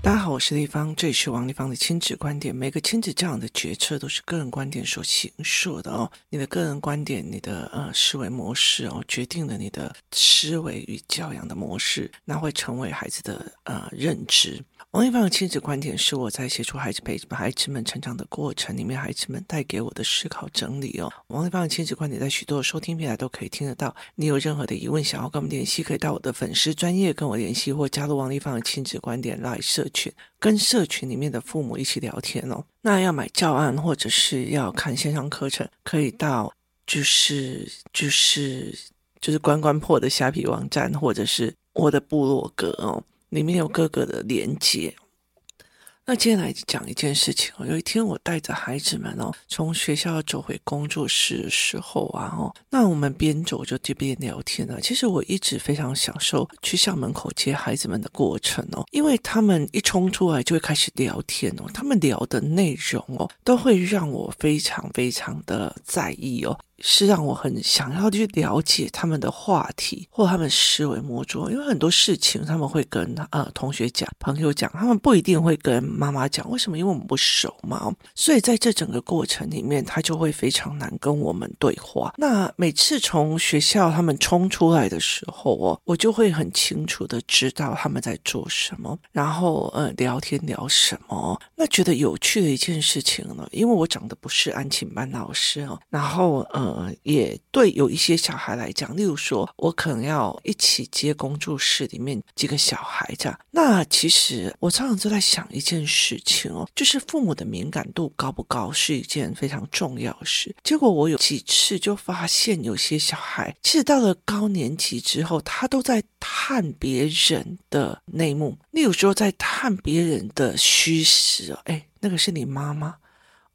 大家好，我是立方，这里是王立方的亲子观点。每个亲子教养的决策都是个人观点所形塑的哦。你的个人观点，你的思维模式哦，决定了你的思维与教养的模式，那会成为孩子的认知。王立方的亲子观点是我在协助孩子陪伴孩子们成长的过程里面，孩子们带给我的思考整理哦。王立方的亲子观点在许多收听平台都可以听得到。你有任何的疑问想要跟我们联系，可以到我的粉丝专页跟我联系，或加入王立方的亲子观点LINE社群，跟社群里面的父母一起聊天哦。那要买教案或者是要看线上课程，可以到就是关关破的虾皮网站，或者是我的部落格哦。里面有各个的连结。那今天来讲一件事情哦，有一天我带着孩子们哦，从学校走回工作室的时候啊哦，那我们边走就边聊天了。其实我一直非常享受去校门口接孩子们的过程哦，因为他们一冲出来就会开始聊天哦，他们聊的内容哦，都会让我非常非常的在意哦。是让我很想要去了解他们的话题或他们思维模式，因为很多事情他们会跟同学讲、朋友讲，他们不一定会跟妈妈讲。为什么？因为我们不熟嘛，所以在这整个过程里面，他就会非常难跟我们对话。那每次从学校他们冲出来的时候哦，我就会很清楚的知道他们在做什么，然后聊天聊什么。那觉得有趣的一件事情呢，因为我长得不是安亲班老师哦，然后也对有一些小孩来讲，例如说我可能要一起接工作室里面几个小孩这样。那其实我常常就在想一件事情哦，就是父母的敏感度高不高是一件非常重要的事。结果我有几次就发现有些小孩其实到了高年级之后，他都在探别人的内幕，例如说在探别人的虚实哦，诶，那个是你妈妈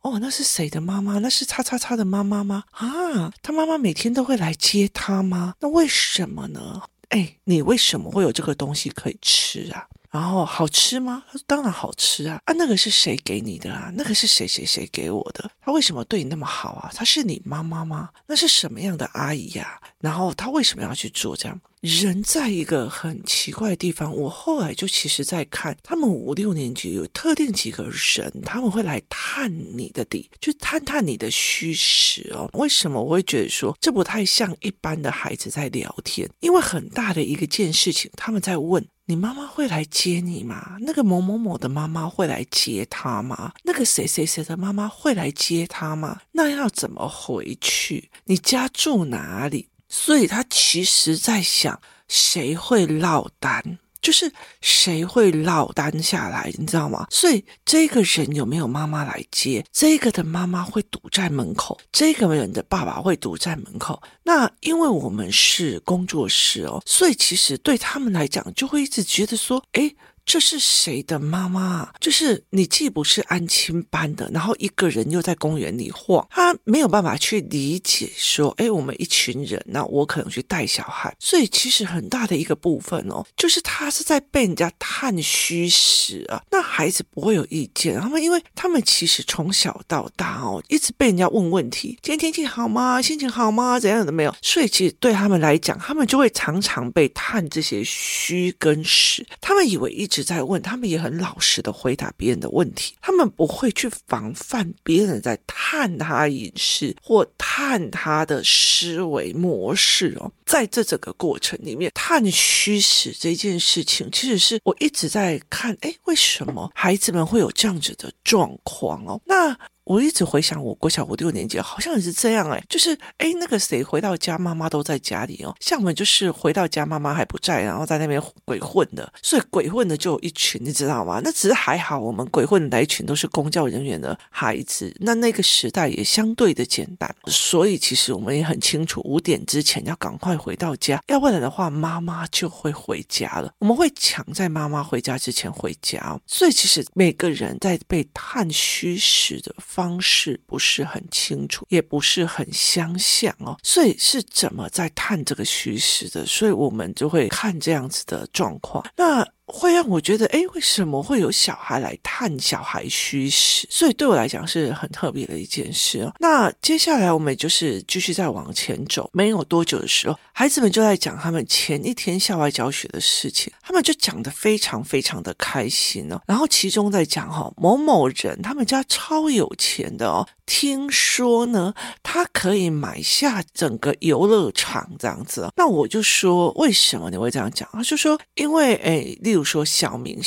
哦，那是谁的妈妈？那是叉叉叉的妈妈吗？啊，他妈妈每天都会来接他吗？那为什么呢？哎，你为什么会有这个东西可以吃啊？然后好吃吗？他说当然好吃啊。啊，那个是谁给你的啊？那个是谁谁谁给我的？他为什么对你那么好啊？他是你妈妈吗？那是什么样的阿姨呀？然后他为什么要去做这样？人在一个很奇怪的地方，我后来就其实在看他们5、6年级有特定几个人，他们会来探你的底，就探探你的虚实哦。为什么我会觉得说这不太像一般的孩子在聊天？因为很大的一件事情，他们在问你妈妈会来接你吗？那个某某某的妈妈会来接他吗？那个谁谁谁的妈妈会来接他吗？那要怎么回去？你家住哪里？所以他其实在想谁会落单，就是谁会落单下来，你知道吗？所以这个人有没有妈妈来接，这个的妈妈会堵在门口，这个人的爸爸会堵在门口。那因为我们是工作室哦，所以其实对他们来讲就会一直觉得说，诶，这是谁的妈妈啊？就是你既不是安亲班的，然后一个人又在公园里晃，他没有办法去理解说，诶，我们一群人，那我可能去带小孩。所以其实很大的一个部分哦，就是他是在被人家探虚实啊。那孩子不会有意见，他们因为他们其实从小到大哦，一直被人家问问题，今天天气好吗？心情好吗？怎样的没有？所以其实对他们来讲，他们就会常常被探这些虚跟实，他们以为一直在问，他们也很老实的回答别人的问题，他们不会去防范别人在探他隐私或探他的思维模式哦。在这整个过程里面，探虚实这件事情，其实是我一直在看，诶，为什么孩子们会有这样子的状况哦？那我一直回想我国小5、6年级好像也是这样，就是那个谁回到家妈妈都在家里哦，像我们就是回到家妈妈还不在，然后在那边鬼混的，所以鬼混的就有一群，你知道吗？那只是还好我们鬼混的那一群都是公教人员的孩子，那个时代也相对的简单，所以其实我们也很清楚5点之前要赶快回到家，要不然的话妈妈就会回家了，我们会抢在妈妈回家之前回家哦。所以其实每个人在被探虚实的方式不是很清楚，也不是很相像哦，所以是怎么在探这个虚实的，所以我们就会看这样子的状况。那会让我觉得诶，为什么会有小孩来探小孩虚实，所以对我来讲是很特别的一件事哦。那接下来我们就是继续再往前走，没有多久的时候，孩子们就在讲他们前一天校外教学的事情，他们就讲得非常非常的开心哦。然后其中在讲某某人他们家超有钱的哦，听说呢他可以买下整个游乐场这样子。那我就说为什么你会这样讲，他就说因为例如说小明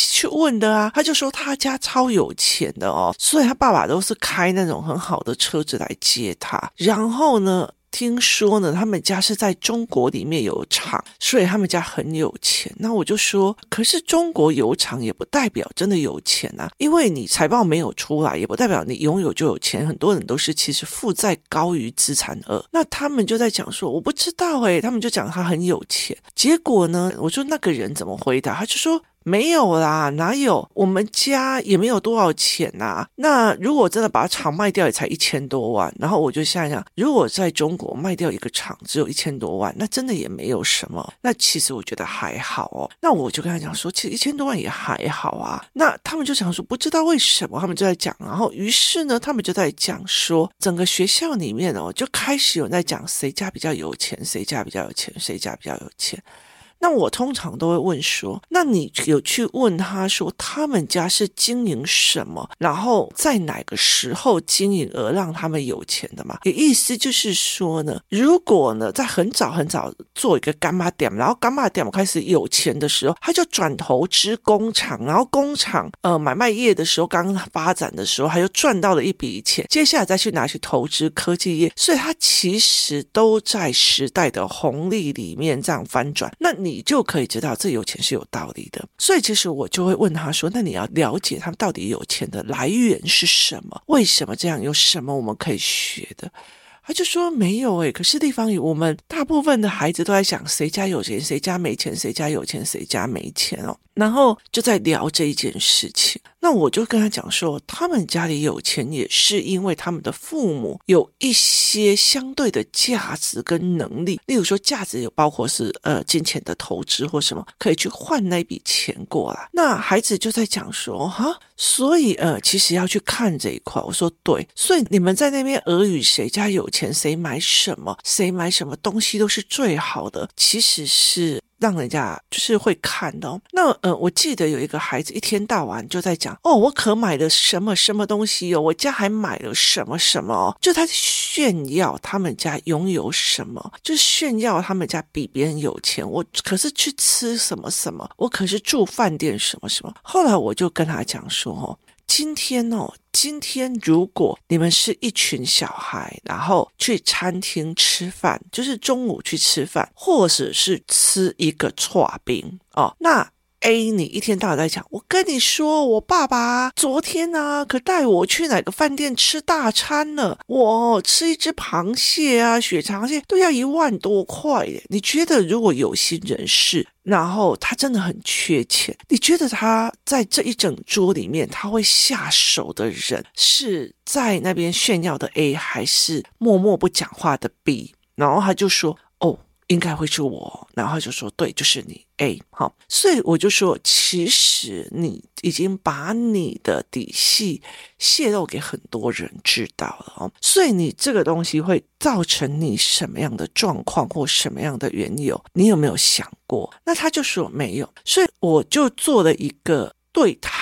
去问的啊，他就说他家超有钱的哦，所以他爸爸都是开那种很好的车子来接他，然后呢听说呢他们家是在中国里面有厂，所以他们家很有钱。那我就说可是中国有厂也不代表真的有钱啊，因为你财报没有出来也不代表你拥有就有钱，很多人都是其实负债高于资产额。那他们就在讲说我不知道他们就讲他很有钱。结果呢我说那个人怎么回答，他就说没有啦，哪有，我们家也没有多少钱啊，那如果真的把厂卖掉也才1000多万。然后我就想如果在中国卖掉一个厂只有1000多万，那真的也没有什么，那其实我觉得还好哦。那我就跟他讲说其实1000多万也还好啊。那他们就想说不知道为什么他们就在讲，然后于是呢他们就在讲说整个学校里面哦，就开始有人在讲谁家比较有钱，谁家比较有钱，谁家比较有钱。那我通常都会问说那你有去问他说他们家是经营什么，然后在哪个时候经营而让他们有钱的吗？也意思就是说呢，如果呢在很早很早做一个干妈店，然后干妈店开始有钱的时候，他就转投资工厂，然后工厂买卖业的时候刚发展的时候他就赚到了一笔钱，接下来再去拿去投资科技业，所以他其实都在时代的红利里面这样翻转，那你就可以知道这有钱是有道理的。所以其实我就会问他说那你要了解他们到底有钱的来源是什么，为什么这样，有什么我们可以学的。他就说没有可是地方我们大部分的孩子都在想谁家有钱谁家没钱，谁家有钱谁家没钱哦，然后就在聊这一件事情。那我就跟他讲说他们家里有钱也是因为他们的父母有一些相对的价值跟能力，例如说价值有包括是金钱的投资或什么可以去换那笔钱过来。那孩子就在讲说哈，所以其实要去看这一块。我说对，所以你们在那边耳语谁家有钱谁买什么，谁买什么东西都是最好的，其实是让人家就是会看的哦。那我记得有一个孩子一天到晚就在讲我可买了什么什么东西哦，我家还买了什么什么哦，就他炫耀他们家拥有什么，就炫耀他们家比别人有钱，我可是去吃什么什么，我可是住饭店什么什么。后来我就跟他讲说今天如果你们是一群小孩，然后去餐厅吃饭，就是中午去吃饭，或者是吃一个刨冰那 A 你一天到晚在讲我跟你说我爸爸昨天可带我去哪个饭店吃大餐了，我吃一只螃蟹雪藏蟹都要1万多块耶。你觉得如果有心人士然后他真的很缺钱，你觉得他在这一整桌里面他会下手的人是在那边炫耀的 A 还是默默不讲话的 B？ 然后他就说应该会是我，然后他就说对就是你 A 好。所以我就说其实你已经把你的底细泄露给很多人知道了所以你这个东西会造成你什么样的状况或什么样的缘由，你有没有想过？那他就说没有，所以我就做了一个对谈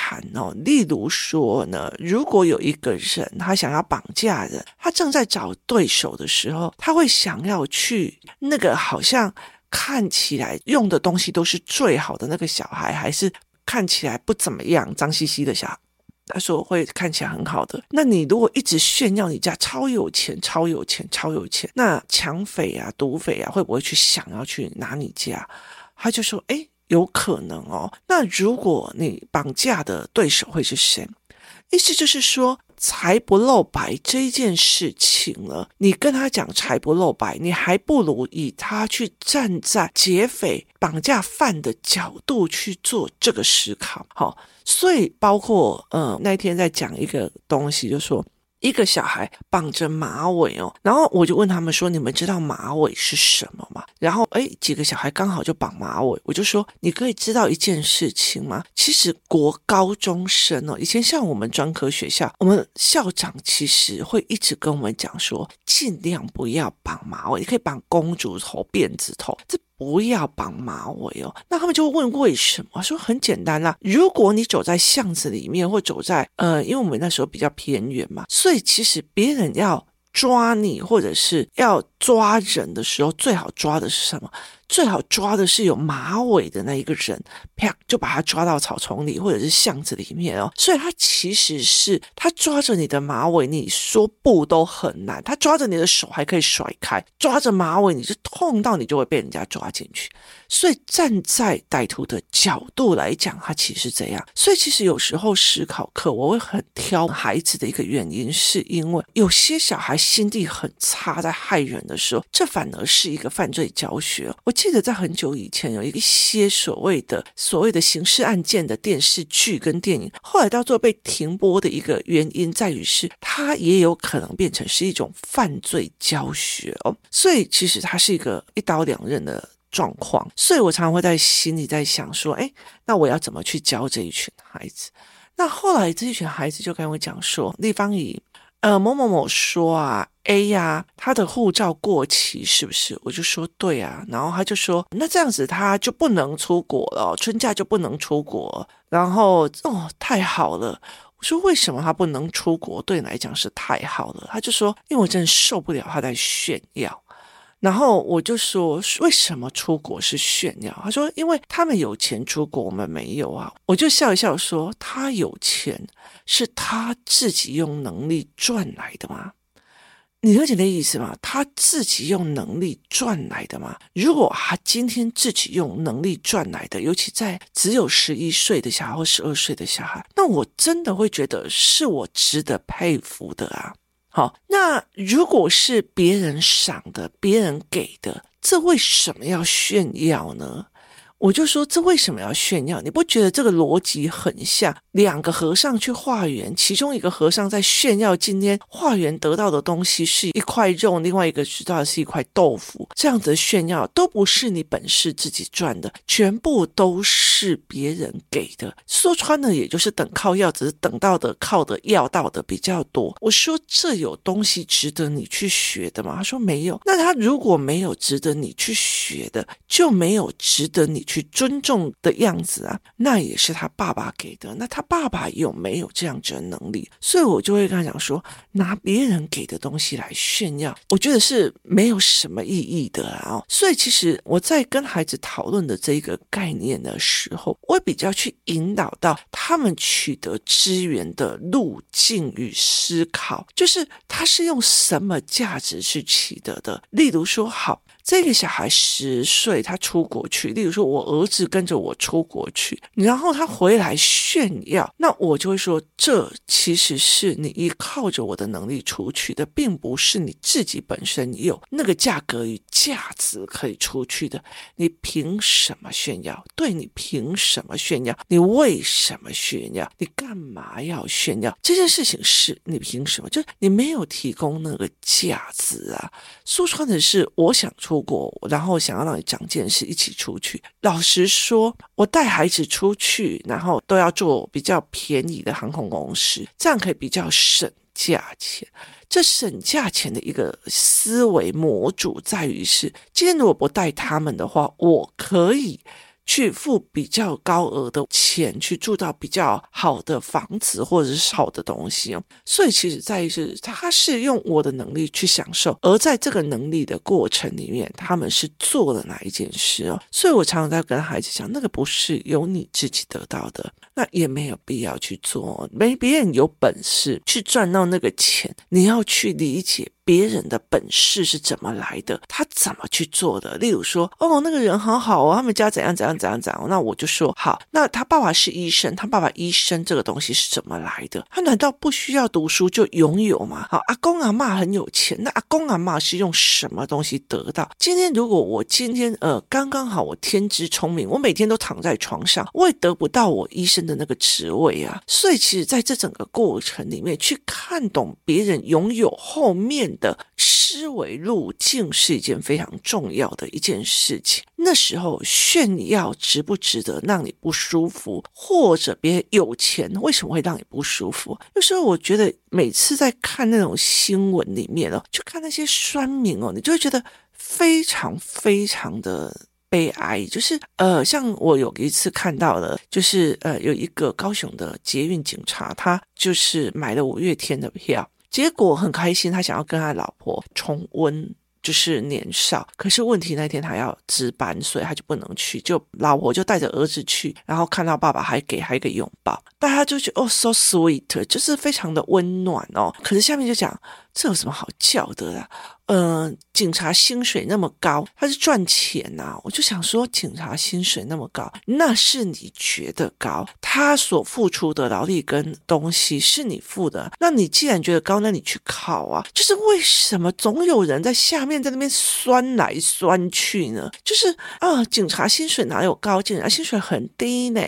例如说呢，如果有一个人他想要绑架人，他正在找对手的时候，他会想要去那个好像看起来用的东西都是最好的那个小孩，还是看起来不怎么样脏兮兮的小孩。他说会看起来很好的。那你如果一直炫耀你家超有钱超有钱超有钱，那抢匪毒匪会不会去想要去拿你家？他就说有可能那如果你绑架的对手会是谁？意思就是说财不露白这件事情了，你跟他讲财不露白，你还不如以他去站在劫匪绑架犯的角度去做这个思考所以包括那天在讲一个东西，就说一个小孩绑着马尾哦，然后我就问他们说，你们知道马尾是什么吗？然后几个小孩刚好就绑马尾，我就说你可以知道一件事情吗？其实国高中生哦，以前像我们专科学校，我们校长其实会一直跟我们讲说，尽量不要绑马尾，你可以绑公主头、辫子头，这不要绑马尾哦。那他们就问为什么，说很简单啦，如果你走在巷子里面或走在因为我们那时候比较偏远嘛，所以其实别人要抓你或者是要抓人的时候，最好抓的是什么？最好抓的是有马尾的那一个人，啪就把他抓到草丛里或者是巷子里面哦。所以他其实是他抓着你的马尾，你说不都很难，他抓着你的手还可以甩开，抓着马尾你就痛到你就会被人家抓进去。所以站在歹徒的角度来讲，他其实是这样。所以其实有时候思考课我会很挑孩子的一个原因，是因为有些小孩心地很差，在害人的时候，这反而是一个犯罪教学。我记得在很久以前有一些所谓的刑事案件的电视剧跟电影，后来到最后被停播的一个原因在于是它也有可能变成是一种犯罪教学哦，所以其实它是一个一刀两刃的状况。所以我常常会在心里在想说，那我要怎么去教这一群孩子？那后来这一群孩子就跟我讲说，立方姨某某某说啊 A 呀，他的护照过期是不是？我就说对啊，然后他就说那这样子他就不能出国了，春假就不能出国。然后太好了。我说为什么他不能出国？对你来讲是太好了。他就说因为我真的受不了他在炫耀。然后我就说为什么出国是炫耀？他说因为他们有钱出国，我们没有啊。我就笑一笑说，他有钱是他自己用能力赚来的吗？你了解那意思吗？他自己用能力赚来的吗？如果他今天自己用能力赚来的，尤其在只有11岁的小孩或12岁的小孩，那我真的会觉得是我值得佩服的啊。好，那如果是别人赏的，别人给的，这为什么要炫耀呢？我就说这为什么要炫耀？你不觉得这个逻辑很像两个和尚去化缘，其中一个和尚在炫耀今天化缘得到的东西是一块肉，另外一个知道的是一块豆腐，这样子的炫耀都不是你本事自己赚的，全部都是别人给的。说穿了也就是等靠要，只是等到的靠的要到的比较多。我说这有东西值得你去学的吗？他说没有。那他如果没有值得你去学的，就没有值得你去尊重的样子啊，那也是他爸爸给的，那他爸爸有没有这样子的能力？所以我就会跟他讲说，拿别人给的东西来炫耀，我觉得是没有什么意义的啊。所以其实我在跟孩子讨论的这个概念的时候，我比较去引导到他们取得资源的路径与思考，就是他是用什么价值去取得的。例如说，好，这个小孩10岁他出国去，例如说我儿子跟着我出国去，然后他回来炫耀，那我就会说这其实是你依靠着我的能力出去的，并不是你自己本身有那个价格与价值可以出去的，你凭什么炫耀？对，你凭什么炫耀？你为什么炫耀？你干嘛要炫耀？这件事情是你凭什么？就是你没有提供那个价值啊。说穿的是我想出过，然后想要让你长见识，一起出去。老实说，我带孩子出去，然后都要坐比较便宜的航空公司，这样可以比较省价钱。这省价钱的一个思维模组在于是，今天如果不带他们的话，我可以去付比较高额的钱去住到比较好的房子或者是好的东西哦。所以其实在于是他是用我的能力去享受，而在这个能力的过程里面，他们是做了哪一件事哦。所以我常常在跟孩子讲，那个不是由你自己得到的，那也没有必要去做哦。别人有本事去赚到那个钱，你要去理解别人的本事是怎么来的，他怎么去做的。例如说那个人很好他们家怎样怎样怎样怎样，那我就说好，那他爸爸是医生，他爸爸医生这个东西是怎么来的？他难道不需要读书就拥有吗？好，阿公阿嬷很有钱，那阿公阿嬷是用什么东西得到？今天如果我今天刚刚好我天资聪明，我每天都躺在床上，我也得不到我医生的那个职位啊。所以其实在这整个过程里面去看懂别人拥有后面的思维路径是一件非常重要的一件事情。那时候炫耀值不值得让你不舒服，或者别人有钱为什么会让你不舒服？有时候我觉得每次在看那种新闻里面去看那些酸民你就会觉得非常非常的悲哀。就是像我有一次看到了，就是有一个高雄的捷运警察，他就是买了五月天的票，结果很开心，他想要跟他老婆重温就是年少，可是问题那天他要值班，所以他就不能去，就老婆就带着儿子去，然后看到爸爸还给他一个拥抱，大家就觉得so sweet， 就是非常的温暖可是下面就讲这有什么好叫的啦警察薪水那么高，他是赚钱啊。我就想说警察薪水那么高，那是你觉得高，他所付出的劳力跟东西是你付的，那你既然觉得高，那你去考啊。就是为什么总有人在下面在那边酸来酸去呢？就是警察薪水哪有高，警察薪水很低呢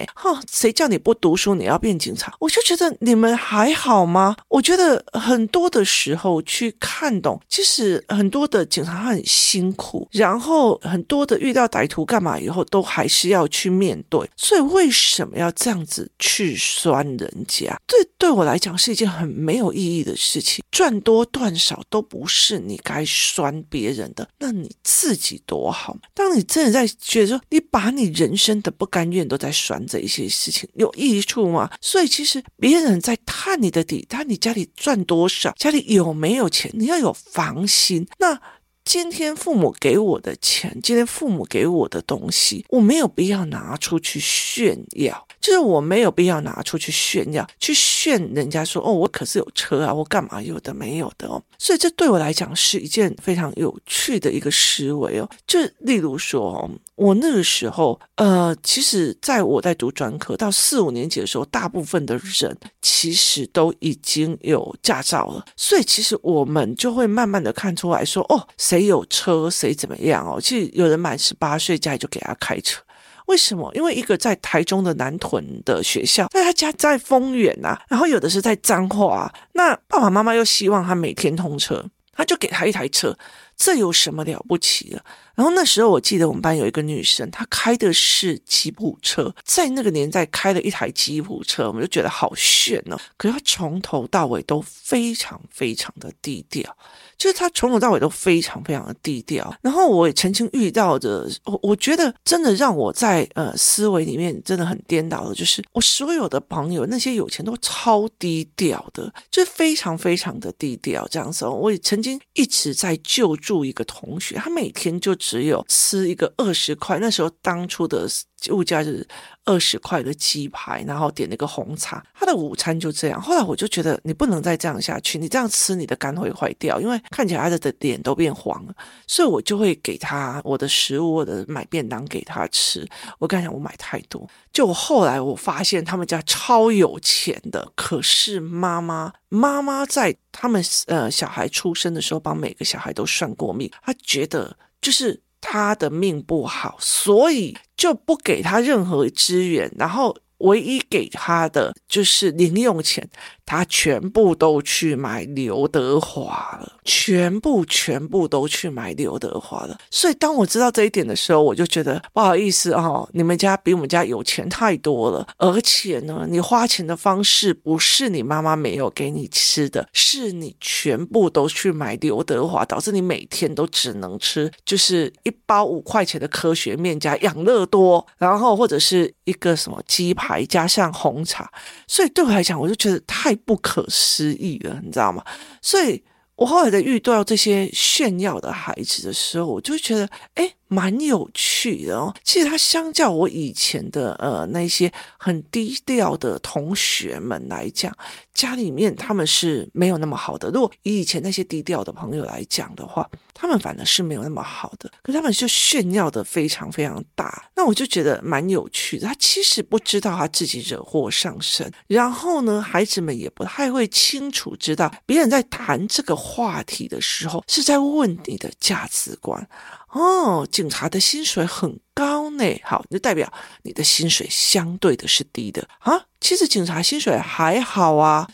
谁叫你不读书你要变警察？我就觉得你们还好吗？我觉得很多的时候去看懂，其实很多的警察很辛苦，然后很多的遇到歹徒干嘛以后都还是要去面对，所以为什么要这样子去酸人家？这对我来讲是一件很没有意义的事情，赚多赚少都不是你该酸别人的，那你自己多好。当你真的在觉得说你把你人生的不甘愿都在酸这一些事情，有益处吗？所以其实别人在探你的底，探你家里赚多少，家里有没有钱，你要有防心。那今天父母给我的钱，今天父母给我的东西，我没有必要拿出去炫耀，就是我没有必要拿出去炫耀，去炫人家说我可是有车啊，我干嘛有的没有的所以这对我来讲是一件非常有趣的一个思维就例如说我那个时候其实在我在读专科到4、5年级的时候，大部分的人其实都已经有驾照了，所以其实我们就会慢慢的看出来说谁有车谁怎么样其实有人满18岁家里就给他开车。为什么？因为一个在台中的南屯的学校，但他家在丰原啊，然后有的是在彰化那爸爸妈妈又希望他每天通车，他就给他一台车，这有什么了不起的？然后那时候我记得我们班有一个女生，她开的是吉普车，在那个年代开了一台吉普车，我们就觉得好炫可是她从头到尾都非常非常的低调，就是她从头到尾都非常非常的低调。然后我也曾经遇到的，我觉得真的让我在思维里面真的很颠倒的，就是我所有的朋友那些有钱都超低调的，就是非常非常的低调这样子我也曾经一直在救助一个同学，他每天就只有吃一个20块，那时候当初的物价是20块的鸡排，然后点了一个红茶，他的午餐就这样。后来我就觉得你不能再这样下去，你这样吃你的肝会坏掉，因为看起来他的脸都变黄了，所以我就会给他我的食物，我的买便当给他吃。我跟他讲我买太多，就后来我发现他们家超有钱的，可是妈妈在他们小孩出生的时候帮每个小孩都算过命，他觉得就是他的命不好，所以就不给他任何资源，然后唯一给他的就是零用钱，他全部都去买刘德华了，全部都去买刘德华了。所以当我知道这一点的时候，我就觉得不好意思你们家比我们家有钱太多了，而且呢你花钱的方式不是你妈妈没有给你吃的，是你全部都去买刘德华，导致你每天都只能吃就是一包5块钱的科学面加养乐多，然后或者是一个什么鸡排加上红茶。所以对我来讲我就觉得太不可思议了，你知道吗？所以我后来在遇到这些炫耀的孩子的时候，我就觉得蛮有趣的哦。其实他相较我以前的那些很低调的同学们来讲，家里面他们是没有那么好的。如果以以前那些低调的朋友来讲的话，他们反而是没有那么好的，可是他们就炫耀的非常非常大。那我就觉得蛮有趣的，他其实不知道他自己惹祸上身，然后呢孩子们也不太会清楚知道别人在谈这个话题的时候是在问你的价值观哦。警察的薪水很高呢，好，就代表你的薪水相对的是低的啊。其实警察薪水还好啊，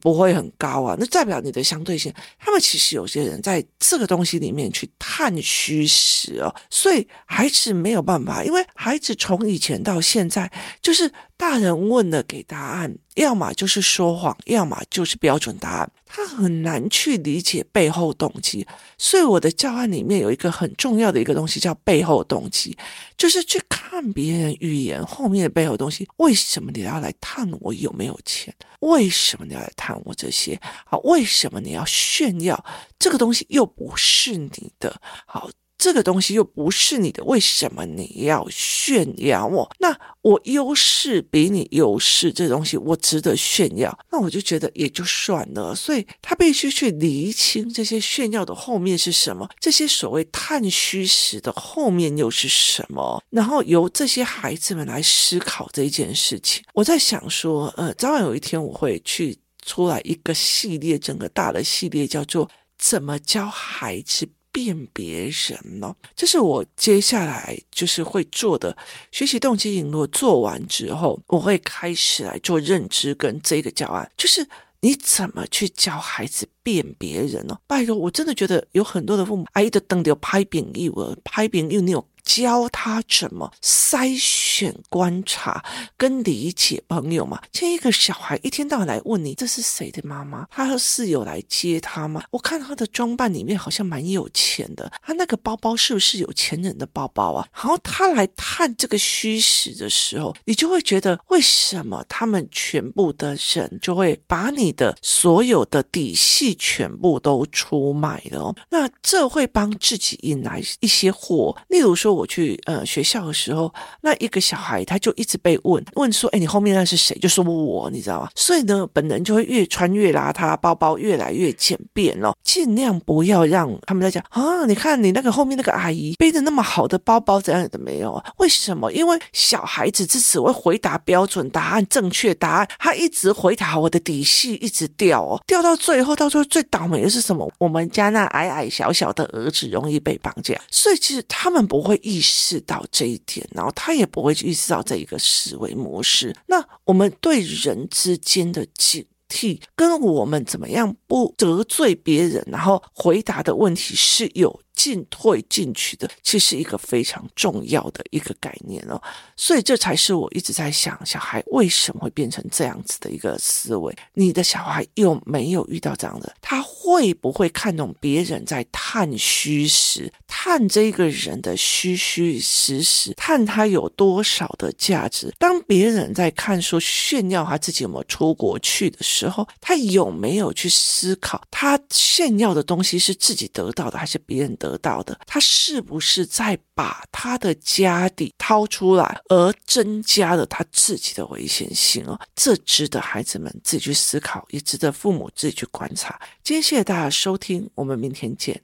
不会很高啊，那代表你的相对性。他们其实有些人在这个东西里面去探虚实哦，所以孩子没有办法，因为孩子从以前到现在就是大人问了给答案，要么就是说谎，要么就是标准答案，他很难去理解背后动机。所以我的教案里面有一个很重要的一个东西叫背后动机，就是去看别人语言后面的背后东西。为什么你要来探我有没有钱？为什么你要来探我这些？好，为什么你要炫耀？这个东西又不是你的，好，这个东西又不是你的，为什么你要炫耀我？那我优势比你优势，这东西我值得炫耀，那我就觉得也就算了。所以他必须去厘清这些炫耀的后面是什么，这些所谓探虚实的后面又是什么，然后由这些孩子们来思考这一件事情。我在想说早晚有一天我会去出来一个系列，整个大的系列叫做怎么教孩子辨别人哦，这是我接下来就是会做的学习动机引路。做完之后我会开始来做认知跟这个教案，就是你怎么去教孩子辨别人哦。拜托，我真的觉得有很多的父母哎，就等着拍扁友了，拍扁友，你有教他怎么筛选、观察跟理解朋友嘛？现在一个小孩一天到晚来问你这是谁的妈妈，他和室友来接他吗？我看他的装扮里面好像蛮有钱的，他那个包包是不是有钱人的包包啊？然后他来探这个虚实的时候，你就会觉得为什么他们全部的人就会把你的所有的底细全部都出卖了哦？那这会帮自己引来一些祸。例如说我去学校的时候，那一个小孩他就一直被问说，你后面那是谁？就说我，你知道吗？所以呢，本人就会越穿越邋遢，包包越来越简便哦。尽量不要让他们在讲啊，你看你那个后面那个阿姨背着那么好的包包，怎样的没有啊？为什么？因为小孩子只会回答标准答案、正确答案，他一直回答我的底细一直掉哦，掉到最后，到最后最倒霉的是什么？我们家那矮矮小小的儿子容易被绑架，所以其实他们不会意识到这一点，然后他也不会去意识到这一个思维模式。那我们对人之间的警惕跟我们怎么样不得罪别人，然后回答的问题是有进退进取的，其实一个非常重要的一个概念哦。所以这才是我一直在想，小孩为什么会变成这样子的一个思维？你的小孩有没有遇到这样的？他会不会看懂别人在探虚实，探这个人的虚虚实实，探他有多少的价值？当别人在看说炫耀他自己有没有出国去的时候，他有没有去思考他炫耀的东西是自己得到的还是别人得到的？他是不是在把他的家底掏出来，而增加了他自己的危险性哦？这值得孩子们自己去思考，也值得父母自己去观察。今天谢谢大家收听，我们明天见。